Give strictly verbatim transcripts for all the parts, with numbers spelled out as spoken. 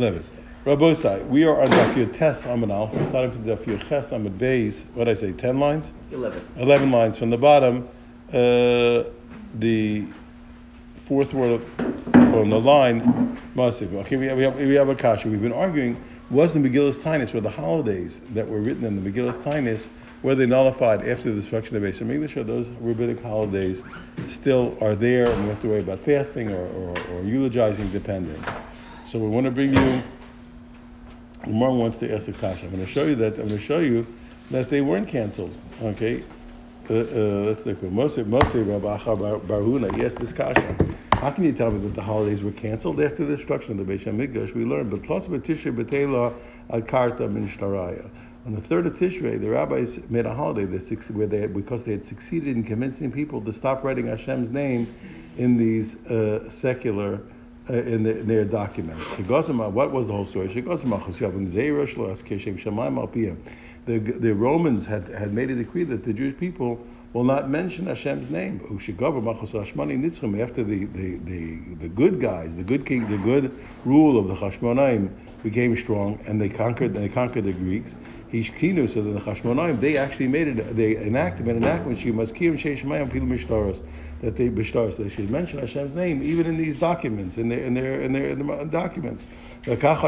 eleven. Rabosai, we are on Daf Yotes Amud Aleph. We're starting from Daf Yotes Amud Beis. What did I say? Ten lines. Eleven. Eleven lines from the bottom. Uh, the fourth word on the line. Masiv. Okay, we have, we have we have a kasha. We've been arguing. Was the Megillat Taanit, were the holidays that were written in the Megillat Taanit, were they nullified after the destruction of Beit HaMikdash, or those rabbinic holidays still are there, and we have to worry about fasting or, or, or eulogizing, depending. So we want to bring you. Umar wants to ask a kasha. I'm going to show you that. I'm going to show you that they weren't canceled. Okay, uh, uh, let's look. Moshe Moshe Rabbi Barhuna. Yes, this kasha. How can you tell me that the holidays were canceled after the destruction of the Beit HaMikdash? We learned, but plus Tishrei B'Tela Al Karta Min Shtaraya. On the third of Tishrei, the rabbis made a holiday that where they because they had succeeded in convincing people to stop writing Hashem's name in these uh, secular uh, in, the, in their documents. What was the whole story? The the Romans had, had made a decree that the Jewish people will not mention Hashem's name. After the, the, the, the good guys, the good king, the good rule of the Chashmonaim became strong, and they conquered they conquered the Greeks. Hishkinu, so that the Chashmonaim, they actually made it, they enacted an enactment, that they they should mention Hashem's name even in these documents, in their in their in their, in their documents. That's what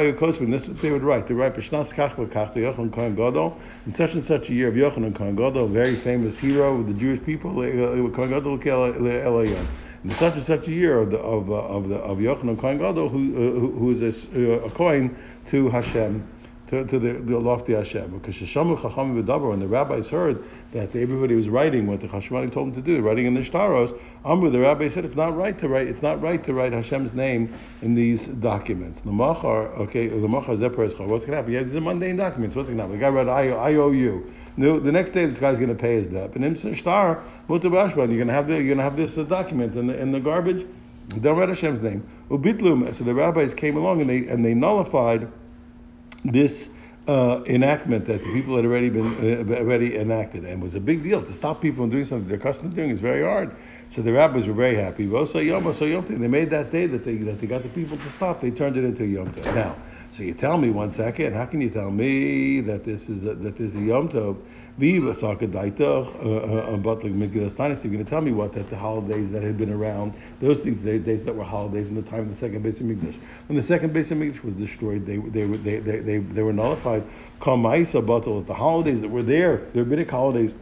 they would write. They write Bishnas Kach V'Kach Yochanan Kohen Gadol, in such and such a year of Yochanan Kohen Gadol, very famous hero of the Jewish people, Kohen Gadol Le'Elayim. In such and such a year of the of uh, of the of Yochanan Kohen Gadol, who uh, who is a, uh, a coin to Hashem. To, to the, the lofty Hashem, because Sheshamu Chacham V'Davar, when the rabbis heard that everybody was writing what the Chashmonaim told them to do, writing in the Shtaros, Amru, the rabbi said it's not right to write. It's not right to write Hashem's name in these documents. L'machar, okay, l'machar zeperes chol. What's going to happen? Yeah, these are mundane documents. What's going to happen? The guy wrote I, I owe you. No, the next day this guy's going to pay his debt. And Imsa Shtar Mutabashban, you're going to have the, you're going to have this uh, document in the in the garbage. Don't write Hashem's name. Ubitlum. So the rabbis came along and they and they nullified this uh, enactment that the people had already been uh, already enacted, and was a big deal. To stop people from doing something they're accustomed to doing is very hard. So the rabbis were very happy. They made that day that they that they got the people to stop. They turned it into a Yom Tov. Now, so you tell me one second. How can you tell me that this is a, that this is a Yom Tov? You're going to tell me what that the holidays that had been around, those things, the days that were holidays in the time of the second Beit HaMikdash. When the second Beit HaMikdash was destroyed, they they were they they they, they were nullified. The holidays that were there, the rabbinic holidays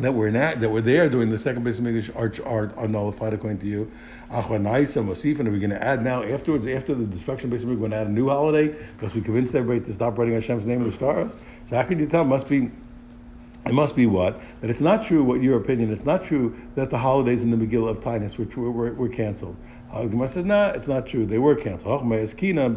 that were not, that were there during the second Beit HaMikdash are, are are nullified according to you. Achanaisa Masif, and are we going to add now afterwards after the destruction of Beit HaMikdash, we're going to add a new holiday because we convinced everybody to stop writing Hashem's name in the stars. So how can you tell? It must be. It must be what? That it's not true, what your opinion, it's not true that the holidays in the Megillah of Taanit which were, were, were canceled. The Gemara says, nah, it's not true. They were canceled. He says, you're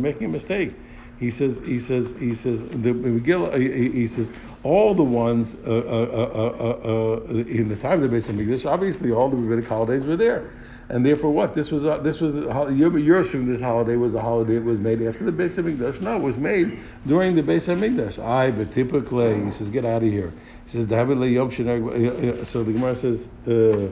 making a mistake. He says, he says, he says, the Megillah, he, he says, all the ones uh, uh, uh, uh, uh, in the time of the Beit HaMikdash, obviously all the rabbinic holidays were there. And therefore, what this was, uh, this was uh, you're assuming this holiday was a holiday that was made after the Beit HaMikdash. No, it was made during the Beit HaMikdash. I, but typically, he says, get out of here. He says, so the Gemara says, uh,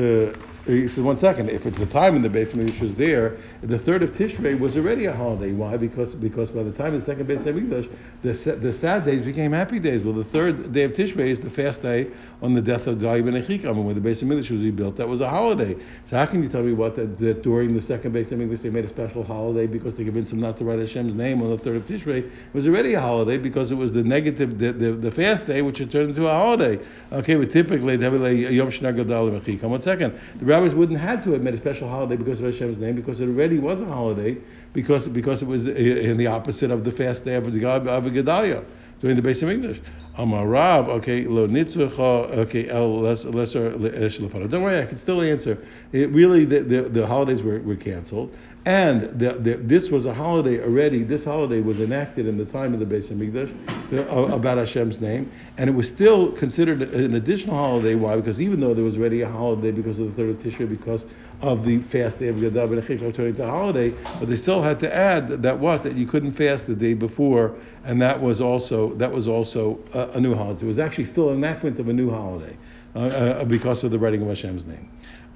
uh, he says, one second. If it's the time in the Beit HaMikdash was there, the third of Tishrei was already a holiday. Why? Because because by the time of the second Beit HaMikdash, the the sad days became happy days. Well, the third day of Tishrei is the fast day on the death of Gedaliah ben Achikam, and when the Beit HaMikdash was rebuilt, that was a holiday. So how can you tell me what that, that during the second Beit HaMikdash they made a special holiday because they convinced them not to write Hashem's name on the third of Tishrei? It was already a holiday because it was the negative the the, the fast day which had turned into a holiday. Okay, but typically Yom Shana Gedaliah ben Achikam. One second. The rabbis wouldn't have to have made a special holiday because of Hashem's name, because it already was a holiday, because because it was in the opposite of the fast day of the God of Gedaliah during the Beit HaMikdash. Amarab, okay, lo nitzucha, okay, el lesser leshlefana. Don't worry, I can still answer. It really the the, the holidays were, were canceled, and the, the, this was a holiday already. This holiday was enacted in the time of the Beit HaMikdash to, uh, about Hashem's name, and it was still considered an additional holiday. Why? Because even though there was already a holiday because of the third of Tishrei, because of the fast day of Gedaliah ben Achikam turning to a holiday, but they still had to add that, that what that you couldn't fast the day before, and that was also that was also a, a new holiday. It was actually still an enactment of a new holiday uh, uh, because of the writing of Hashem's name.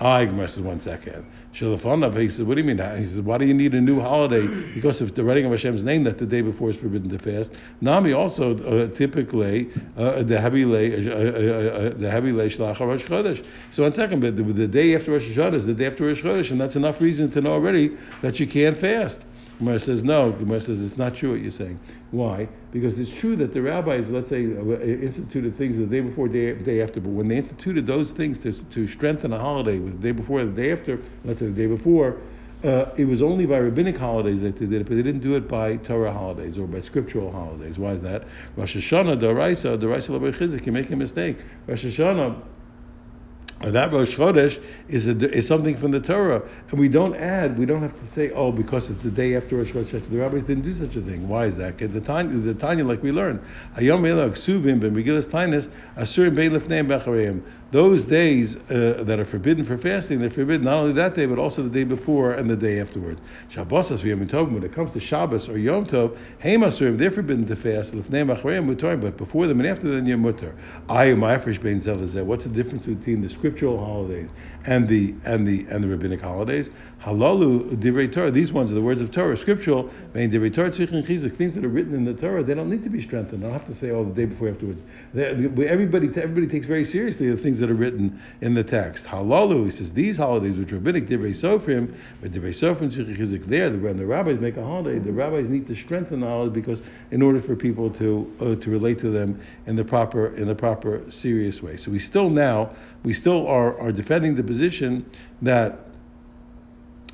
Ah, Gemara says, one second. Shilafanav, he says, what do you mean? He says, why do you need a new holiday? Because if the writing of Hashem's name that the day before is forbidden to fast. Nami also, uh, typically, uh, the heavy lay, uh, uh, uh, the heavy lay shlachar Rosh Chodesh. So one second, but the, the day after Rosh Hashanah is the day after Rosh Chodesh, and that's enough reason to know already that you can't fast. Gemara says, no. Gemara says, it's not true what you're saying. Why? Because it's true that the rabbis, let's say, instituted things the day before, day, day after, but when they instituted those things to, to strengthen a holiday with the day before, the day after, let's say the day before, uh, it was only by rabbinic holidays that they did it, but they didn't do it by Torah holidays or by scriptural holidays. Why is that? Rosh Hashanah, Doraisa, Doraisa L'Bar Chizik, you make a mistake. Rosh Hashanah, that Rosh Chodesh is, a, is something from the Torah, and we don't add, we don't have to say, oh, because it's the day after Rosh Chodesh. The rabbis didn't do such a thing. Why is that? The Tanya, the Tanya like we learned, those days uh, that are forbidden for fasting, they're forbidden not only that day, but also the day before and the day afterwards. When it comes to Shabbos or Yom Tov, they're forbidden to fast, but before them and after them, you're mutter. What's the difference between the scriptural holidays and the and the and the rabbinic holidays? Halalu divrei Torah. These ones are the words of Torah, scriptural. Things that are written in the Torah, they don't need to be strengthened. I don't have to say, oh, the day before afterwards. Everybody, everybody takes very seriously the things that are written in the text. Halalu, he says, these holidays, which rabbinic divrei sofrim, but divrei sofrim tzrichim chizik. There, when the rabbis make a holiday, the rabbis need to strengthen the holiday because in order for people to uh, to relate to them in the proper in the proper serious way. So we still now we still are are defending the position that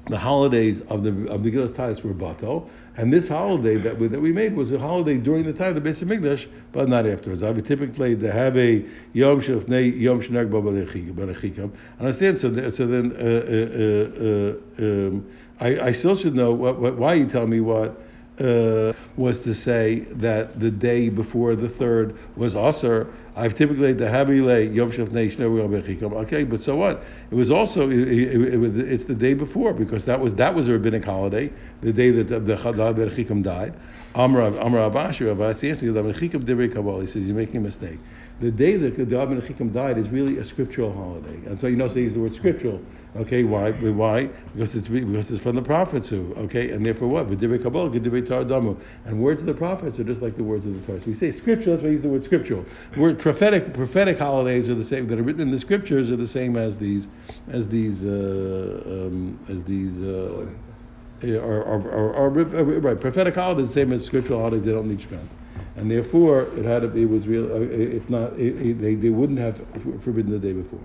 the holidays of the of Megillat Taanit were batal. And this holiday that we, that we made was a holiday during the time of the Beit HaMikdash, but not afterwards. I would typically to have a Yom Shelfnei Yom Shenag Barachikam. Understand? So the, so then uh, uh, uh, um, I, I still should know what, what, why you tell me what uh, was to say that the day before the third was Asr. I've typically the Habilay Yom Shelfnei Shnei Barachikam. Okay, but so what? It was also it, it, it, it's the day before because that was that was a rabbinic holiday. The day that the Chadal Berachikam died, Amrav Amrav Asher Rav Asiyasi the Berachikam Divrei Kabbalah. He says you're making a mistake. The day that the Berachikam died is really a scriptural holiday, and so you notice they use the word scriptural. Okay, why? Why? Because it's because it's from the prophets who. Okay, and therefore what? Divrei Kabbalah, Divrei Torah Damu, and words of the prophets are just like the words of the Torah. So we say scriptural. That's why we use the word scriptural. Word prophetic prophetic holidays are the same that are written in the scriptures are the same as these as these uh, um, as these. Uh, Or, or, or, or, right, prophetic holidays, same as scriptural holidays, they don't need strength, and therefore it had to be was real. It's not it, it, they they wouldn't have forbidden the day before.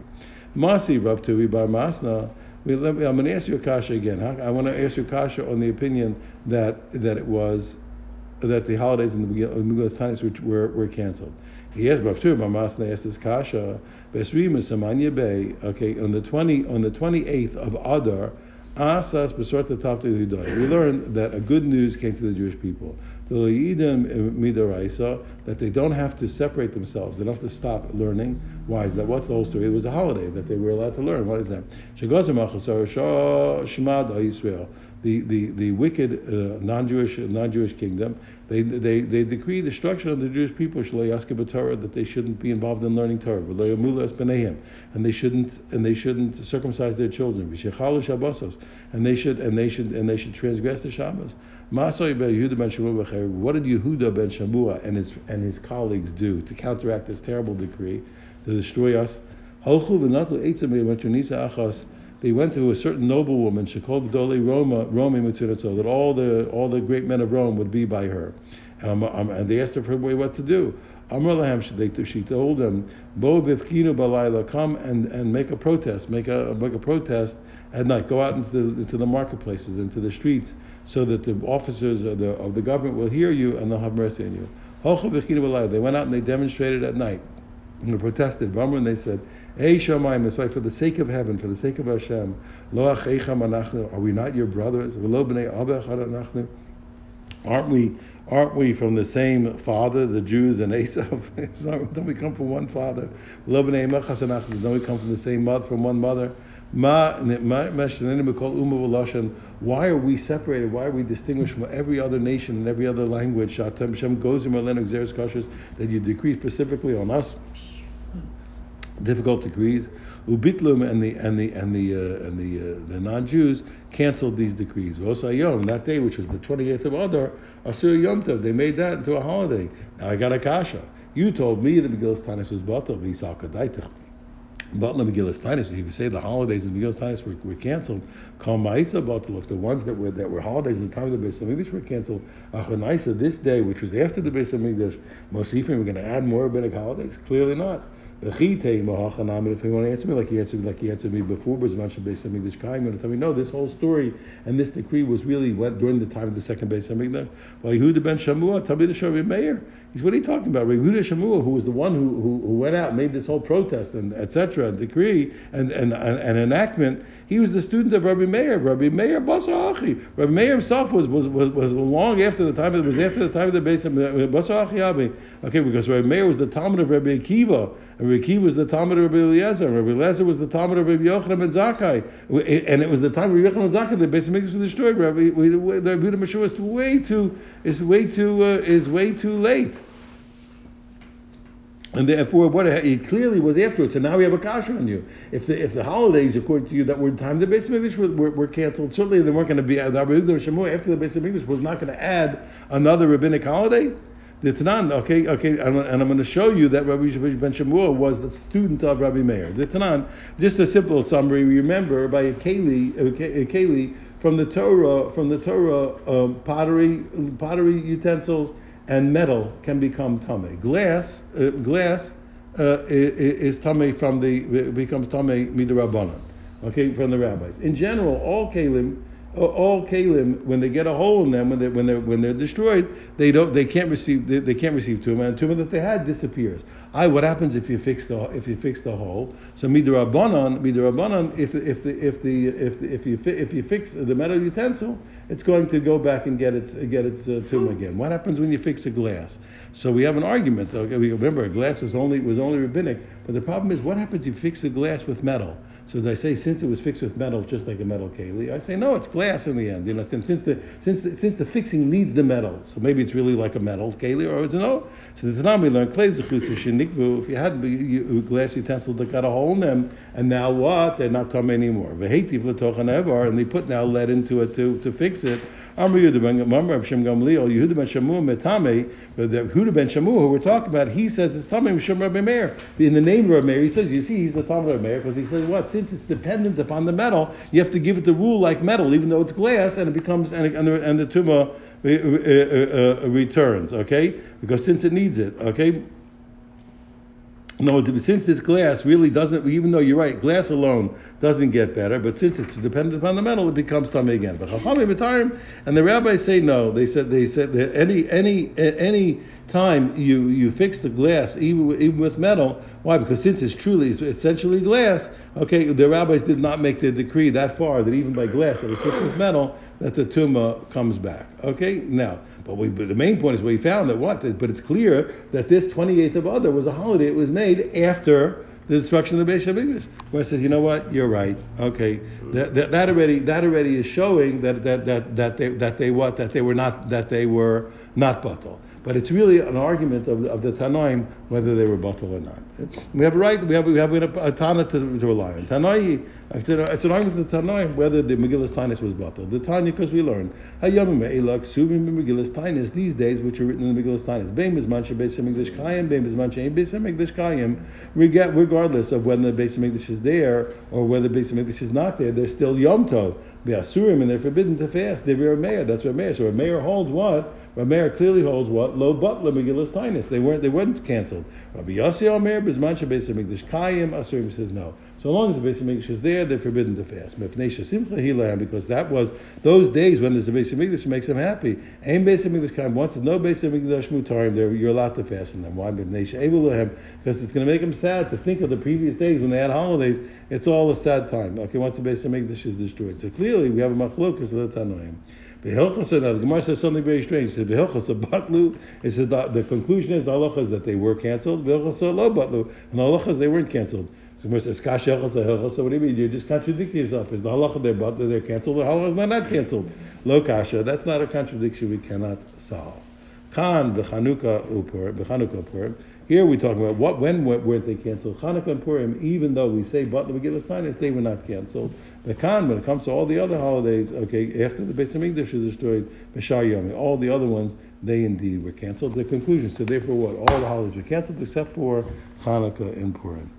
Masi Rav Tuvi Bar Masna. I'm going to ask you a kasha again. Huh? I want to ask you a kasha on the opinion that that it was that the holidays in the Megillat Taanit which were were canceled. He asked Rav Tuvi Bar Masna asked this kasha. Okay, on the twenty on the twenty eighth of Adar. We learned that a good news came to the Jewish people. That they don't have to separate themselves. They don't have to stop learning. Why is that? What's the whole story? It was a holiday that they were allowed to learn. What is that? The the the wicked uh, non-Jewish non-Jewish kingdom. They they they decree the destruction of the Jewish people. That they shouldn't be involved in learning Torah. And they shouldn't and they shouldn't circumcise their children. And they should and they should and they should transgress the Shabbos. What did Yehuda ben Shamua and his and his colleagues do to counteract this terrible decree to destroy us? They went to a certain noblewoman, she called Gedaliah Roma, Romi Mitzuratzo, that all the all the great men of Rome would be by her, um, um, and they asked her for what to do. Amar lahem, she told them, "Bo vivkinu balayla, come and, and make a protest, make a make a protest at night. Go out into the, into the marketplaces, into the streets, so that the officers of the of the government will hear you and they'll have mercy on you." They went out and they demonstrated at night. And they protested. Remember, and they said, "Hey, Shamayim, it's like for the sake of heaven, for the sake of Hashem, lo acheicham anachnu, are we not your brothers? V'lo b'nei avach anachnu, aren't we? Aren't we from the same father, the Jews and Esav? Don't we come from one father? V'lo b'nei mechas anachnu, don't we come from the same mother, from one mother?" Why are we separated? Why are we distinguished from every other nation and every other language? That you decree specifically on us. Difficult decrees. Ubitlum and the and the and the uh, and the uh, the non-Jews canceled these decrees. Vosayom, that day which was the twenty-eighth of Adar, Asur Yom Tov, they made that into a holiday. Now I got a kasha. You told me the Megillat Taanit was batal v'yisalkadaitich. But the Megillat Taanit, if you say the holidays in Megillat Taanit were, were canceled, Kol Ma'isa batal, if the ones that were that were holidays in the time of the Beit HaMikdash were canceled, Achonaisa, this day which was after the Beit HaMikdash, Mosifim, we're going to add more rabbinic holidays? Clearly not. If you want to answer me like you answered me, like you answered me before, but Beis Hamikdash Kai, you're going to tell me no. This whole story and this decree was really what during the time of the second Beis Hamikdash. Well, Yehuda ben Shamua, Talmid Rabbi Meir. He's what are you talking about? Rabbi Yehuda Shamua, who was the one who, who who went out, made this whole protest and et cetera decree and and, and and enactment. He was the student of Rabbi Meir. Rabbi Meir Basar Achi. Rabbi Meir himself was was was, was long after the time of was after the time of the Beis Hamikdash Basar Achi Abi. Okay, because Rabbi Meir was the Talmid of Rabbi Akiva. And Rabbi Akiva was the Talmud of Rabbi Eliezer. Rabbi Eliezer was the Talmud of Rabbi Yochanan ben Zakkai. And it was the time of Rabbi Yochanan ben Zakkai that Beis HaMikdash was destroyed. Rabbi Yehuda ben Shamua is way too is way too uh, is way too late. And therefore, what it clearly was afterwards. So now we have a kasha on you. If the if the holidays, according to you, that were in time, the Beis HaMikdash were, were, were canceled. Certainly, they weren't going to be. Rabbi Yehuda ben Shamua after the Beis HaMikdash was not going to add another rabbinic holiday. The Tanan, okay, okay, and I'm going to show you that Rabbi ben Shamua was the student of Rabbi Meir. The Tanan, just a simple summary. Remember by Ekeli from the Torah, from the Torah, um, pottery, pottery utensils and metal can become tamei. Glass, uh, glass uh, is tamei from the becomes tamei midrabanan. Okay, from the rabbis. In general, all kelim. All kalim, when they get a hole in them, when they when they when they're destroyed, they don't they can't receive they, they can't receive tumah, and tumah that they had disappears. I what happens if you fix the if you fix the hole? So midrabanan midrabanan if if the if the if the, if you if you fix the metal utensil, it's going to go back and get its get its uh, tumah again. What happens when you fix a glass? So we have an argument. Okay, we remember a glass was only was only rabbinic, but the problem is what happens if you fix a glass with metal? So they say, since it was fixed with metal, just like a metal keli, I say, no, it's glass in the end. You understand? Since the since the, since the fixing needs the metal, so maybe it's really like a metal keli, or it's no. So the Tanami learned clay zechus shenikvu. If you had a glass utensil that got a hole in them, and now what? They're not tam anymore. V'heitiv l'tochan evar, and they put now lead into it to to fix it. Amr Yehuda ben Shamua metame, but the Yehuda ben Shamua who we're talking about, he says it's tamei mishum Rabbi Meir. In the name of Rabbi Meir, he says, you see, he's the Talmud of Rabbi Meir because he says what? Since it's dependent upon the metal, you have to give it the rule like metal, even though it's glass, and it becomes and it, and the, and the tumah uh, uh, uh, returns. Okay, because since it needs it. Okay. No, since this glass really doesn't, even though you're right, glass alone doesn't get better, but since it's dependent upon the metal, it becomes tamei again. But chachamim b'tarim, and the rabbis say no. They said they said that any any any time you, you fix the glass even even with metal, why? Because since it's truly it's essentially glass. Okay, the rabbis did not make the decree that far that even by glass that was fixed with metal that the tumah comes back. Okay, now, but we but the main point is we found that what? But it's clear that this twenty-eighth of Adar was a holiday. It was made after the destruction of the Beit HaMikdash, where it says, you know what, you're right. Okay, that that, that already that already is showing that that that that they that they what that they were not that they were not batal. But it's really an argument of, of the Tanoim whether they were batal or not. We have a right. We have we have a Tana to, to rely on. Tanoi, it's an argument of the Tanoim whether the Megillat Taanit was batal. The Tanya, because we learned Hayomim Elak Suvim Megillat Taanit these days which are written in the Megillat Taanit. Beim is manche Beis HaMikdash Kayim. Beim is manche Beis HaMikdash Kayim. Regardless of whether the Beis HaMikdash is there or whether the Beis HaMikdash is not there, they're still Yom Tov. Be'asurim, and they're forbidden to fast. They're Rabbi Meir. That's Rabbi Meir. So Rabbi Meir holds what? Rabbi Meir clearly holds what? Lo batal Megillat Taanit. They weren't. They weren't canceled. Rabbi Yossi Omer Bisman Beis HaMikdash Kayim. Asurim says no. So long as the Beis HaMikdash is there, they're forbidden to fast. Because that was those days when there's a Beis HaMikdash, it makes them happy. Ain Beis HaMikdash Kayim. Once there's no Beis HaMikdash Mutarim, there you're allowed to fast in them. Why? Because it's going to make them sad to think of the previous days when they had holidays. It's all a sad time. Okay, once the Beis HaMikdash is destroyed, so clearly we have a machlokas of the Tanoim. The Gemara says something very strange. It says batlu. It says the conclusion is the halacha is that they were canceled. B'helchasa lo batlu, and the halacha is they weren't canceled. So Gemara says kash helchasa helchasa. What do you mean? You just contradict yourself. Is the halacha they're batlu? They're canceled. The halacha is not not canceled. Lo kasha. That's not a contradiction we cannot solve. Kan b'chanukah upur b'chanukah upur. Here we're talking about what, when were they canceled? Chanukah and Purim, even though we say but the Megillat Taanit, they were not canceled. The Khan, when it comes to all the other holidays, okay, after the Beit HaMikdash is destroyed, B'Shar Yomi, all the other ones, they indeed were canceled. The conclusion, so therefore what? All the holidays were canceled except for Chanukah and Purim.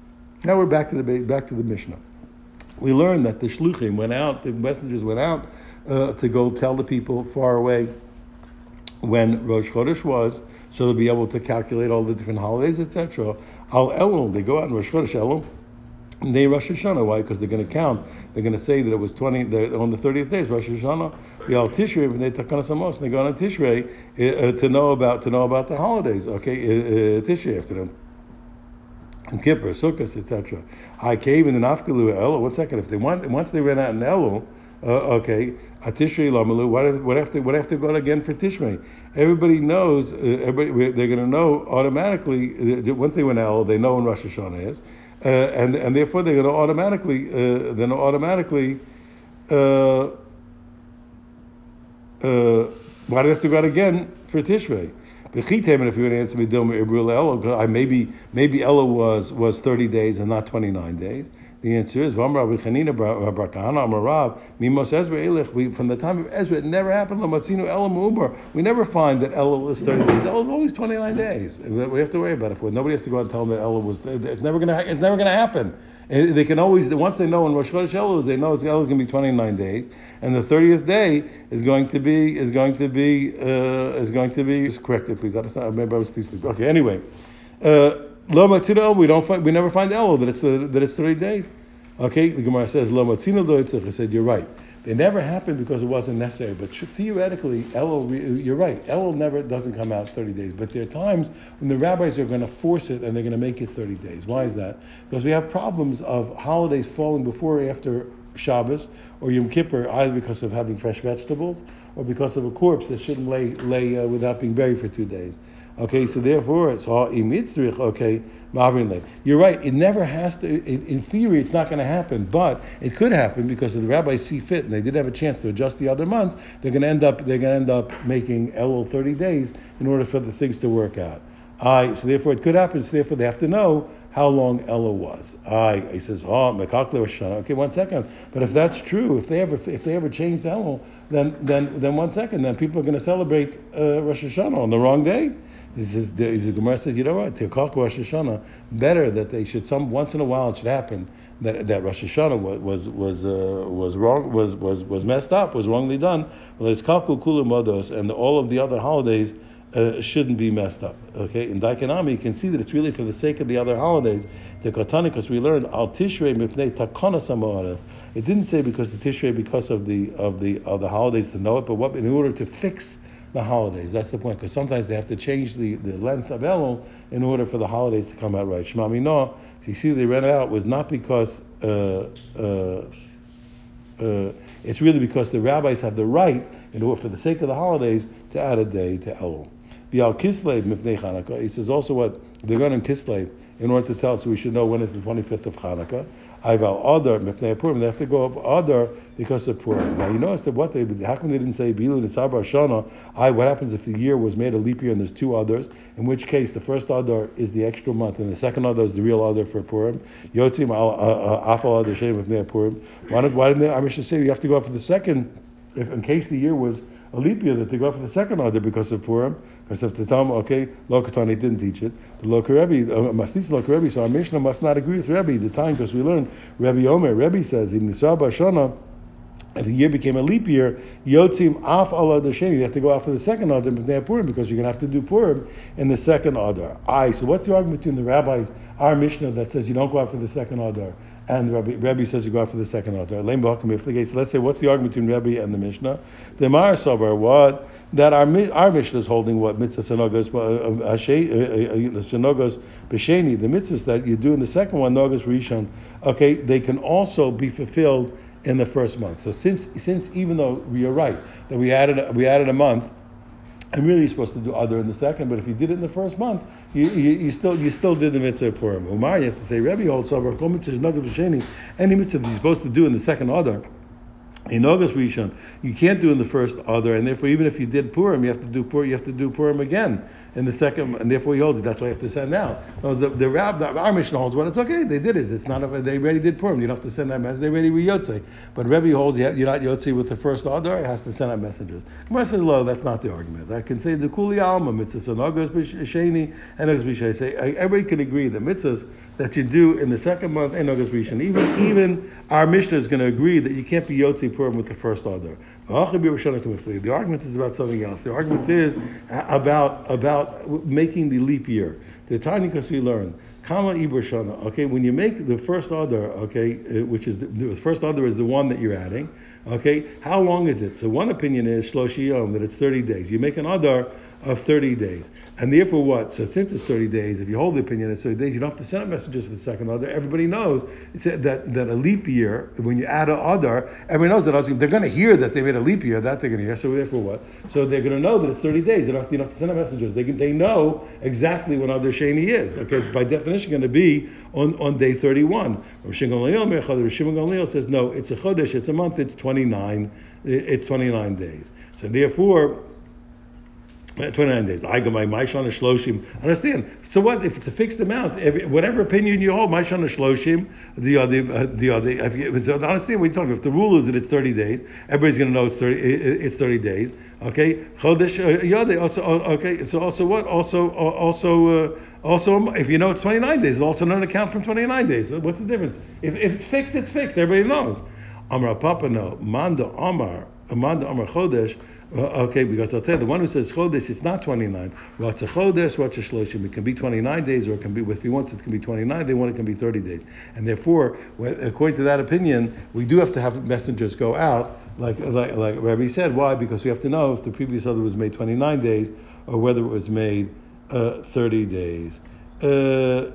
Now we're back to the back to the Mishnah. We learned that the shluchim went out, the messengers went out uh, to go tell the people far away when Rosh Chodesh was, so they'll be able to calculate all the different holidays, et cetera. Al Elul, they go out in Rosh Chodesh Elul, and they Rosh Hashanah. Why? Because they're going to count. They're going to say that it was twenty the, on the thirtieth day. It's Rosh Hashanah. The Al Tishrei, when they takana samos, and they go on Tishrei uh, to know about to know about the holidays. Okay, uh, Tishrei after them. Yom Kippur, Sukkot, et cetera. I came in the Nafkalu Elul. One second, if they want, once they ran out in Elul, uh, okay, Atishrei Lamalu. What if, what if they what if they go again for Tishrei? Everybody knows. Uh, everybody they're going to know automatically uh, once they went Elul. They know when Rosh Hashanah is, uh, and and therefore they're going to automatically uh, then automatically. Uh, uh, why do they have to go out again for Tishrei? If you would answer me, I maybe maybe Ella was was thirty days and not twenty nine days. The answer is from the time of Ezra, it never happened. We never find that Ella was thirty days. Ella was always twenty nine days. We have to worry about it. Nobody has to go out and tell them that Ella was. It's never gonna. It's never gonna happen. They can always, once they know when Rosh Chodesh Elul is, they know it's going to be twenty-nine days, and the thirtieth day is going to be is going to be uh, is going to be. Just correct it, please. I just, maybe I was too sleepy. Okay, anyway, Lo Matzino El, we don't find, we never find Elul that it's uh, that it's thirty days. Okay, the Gemara says Lo Matzino Lo Yitzchak. I said you're right. They never happened because it wasn't necessary. But theoretically, Elul, you're right. Elul never doesn't come out thirty days. But there are times when the rabbis are going to force it and they're going to make it thirty days. Why is that? Because we have problems of holidays falling before or after Shabbos or Yom Kippur, either because of having fresh vegetables or because of a corpse that shouldn't lay lay uh, without being buried for two days. Okay, so therefore it's all imitzrich. Okay, you're right. It never has to. It, in theory, it's not going to happen, but it could happen because if the rabbis see fit and they did have a chance to adjust the other months, they're going to end up. They're going to end up making Elul thirty days in order for the things to work out. Aye, so therefore it could happen. So therefore they have to know how long Elul was. Aye, he says, oh, mekakle Rosh Hashanah. Okay, one second. But if that's true, if they ever if they ever changed Elul, then then then one second, then people are going to celebrate uh, Rosh Hashanah on the wrong day. He says, the Gemara says, you know what? Tikach Rosh Hashanah. Better that they should. Some once in a while it should happen that that Rosh Hashanah was was was uh, was wrong was, was was messed up was wrongly done. Well, it's Kaku Kulu Modos, and all of the other holidays uh, shouldn't be messed up. Okay, in Daikanami you can see that it's really for the sake of the other holidays. Because we learned Al Tishrei Mipnei Takanas Amoras. It didn't say because the Tishrei because of the of the of the holidays to know it, but what in order to fix the holidays. That's the point, because sometimes they have to change the, the length of Elul in order for the holidays to come out right. Shema Minah, so you see they read out, was not because, uh, uh, uh, it's really because the rabbis have the right, in order for the sake of the holidays, to add a day to Elul. Bial Kislev Mipnei Chanukah, he says also what, they're going in Kislev, in order to tell, so we should know when is the twenty-fifth of Chanukah. Ival Adar Mipnei Purim. They have to go up Adar because of Purim. Now you notice that what they, how come they didn't say Bilu Nisabar Shana? I. What happens if the year was made a leap year and there's two Adars? In which case the first Adar is the extra month and the second Adar is the real Adar for Purim. Yotzim Afal Adar Shem Mipnei Purim. Why didn't Why didn't they, I should say you have to go up for the second? If in case the year was a leap year, that they go for the second order because of Purim, because if the Talmud, okay, Lokatani didn't teach it, the Lokarebi, uh, Mastis Lokarebi, so our Mishnah must not agree with Rebbe at the time, because we learned, Rebbe Omer, Rebbe says, in Nisar Bashana, if the year became a leap year, Yotzim Af Allah Dashani, you have to go out for the second order Mipnei Purim, because you're going to have to do Purim in the second order. Aye, so what's the argument between the rabbis, our Mishnah, that says you don't go out for the second order? And the Rabbi, Rabbi says you go out for the second order. So let's say, what's the argument between Rabbi and the Mishnah? The Mar Sabar, what? That our, our Mishnah is holding what? Mitzvah Sanogos, Sanogos B'Sheni, the mitzvahs that you do in the second one, Nogos Rishon, okay, they can also be fulfilled in the first month. So since, since even though we are right, that we added a, we added a month, and really, you're supposed to do other in the second, but if you did it in the first month, you you, you still you still did the mitzvah of Purim. Umar, you have to say, Rebbe holds over any mitzvah you're supposed to do in the second other, in August Rishon, you can't do in the first Adar, and therefore even if you did Purim, you have to do Purim, you have to do Purim again in the second, and therefore he holds it. That's why you have to send out. The, the Rab, our Mishnah holds one. Well, it's okay, they did it. It's not a, they already did Purim. You don't have to send that message. They already were Yotzei. But Rebbe holds you're not Yotzei with the first Adar. It has to send out messengers. Gemara says, "Lo, that's not the argument. I can say the Kuli Alma mitzvahs and August Bisheni and August Bishai. Say everybody can agree the mitzvahs that you do in the second month and August Rishon. Even even our Mishnah is going to agree that you can't be Yotzei Purim with the first Adar. The argument is about something else. The argument is about about making the leap year. The Tanya we learn, Kama Ibershana. Okay, when you make the first Adar, okay, which is the, the first Adar is the one that you're adding. Okay, how long is it? So one opinion is Shloshi Yom, that it's thirty days. You make an Adar of thirty days. And therefore what? So since it's thirty days, if you hold the opinion it's thirty days, you don't have to send out messages for the second Adar. Everybody knows that, that a leap year, when you add an Adar, everybody knows that they're going to hear that they made a leap year, that they're going to hear, so therefore what? So they're going to know that it's thirty days. They don't have to, you don't have to send out messages. They, they know exactly when Adar Sheni is. Okay, it's by definition going to be on, on day thirty-one. Rav Shimon Gamliel says, no, it's a Chodesh, it's a month, it's twenty-nine, it's twenty-nine days. So therefore, twenty-nine days. I go my Maishon Shloshim. Understand? So what if it's a fixed amount? Every, whatever opinion you hold, Maishon Shloshim, the other, uh, the other. If you, understand what you're talking about. If the rule is that it's thirty days, everybody's going to know it's thirty. It's thirty days. Okay. Chodesh Yodeh. Also, okay. So also what? Also, also, uh, also. If you know it's twenty-nine days, it's also not an account from twenty-nine days. What's the difference? If, if it's fixed, it's fixed. Everybody knows. Amar Papa no. Manda Amar. Manda Amar Chodesh. Uh, okay, because I'll tell you, the one who says Chodesh, it's not twenty-nine. What's a Chodesh, what's a Shloshim? It can be twenty-nine days, or it can be, if he wants it, it can be twenty-nine, they want it, it can be thirty days. And therefore, according to that opinion, we do have to have messengers go out, like like, like Rabbi said. Why? Because we have to know if the previous other was made twenty-nine days, or whether it was made uh, thirty days. Uh,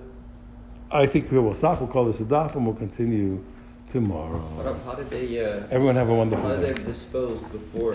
I think we will stop, we'll call this a daf, and we'll continue tomorrow. How did they, uh, everyone have a wonderful day. How did they dispose before?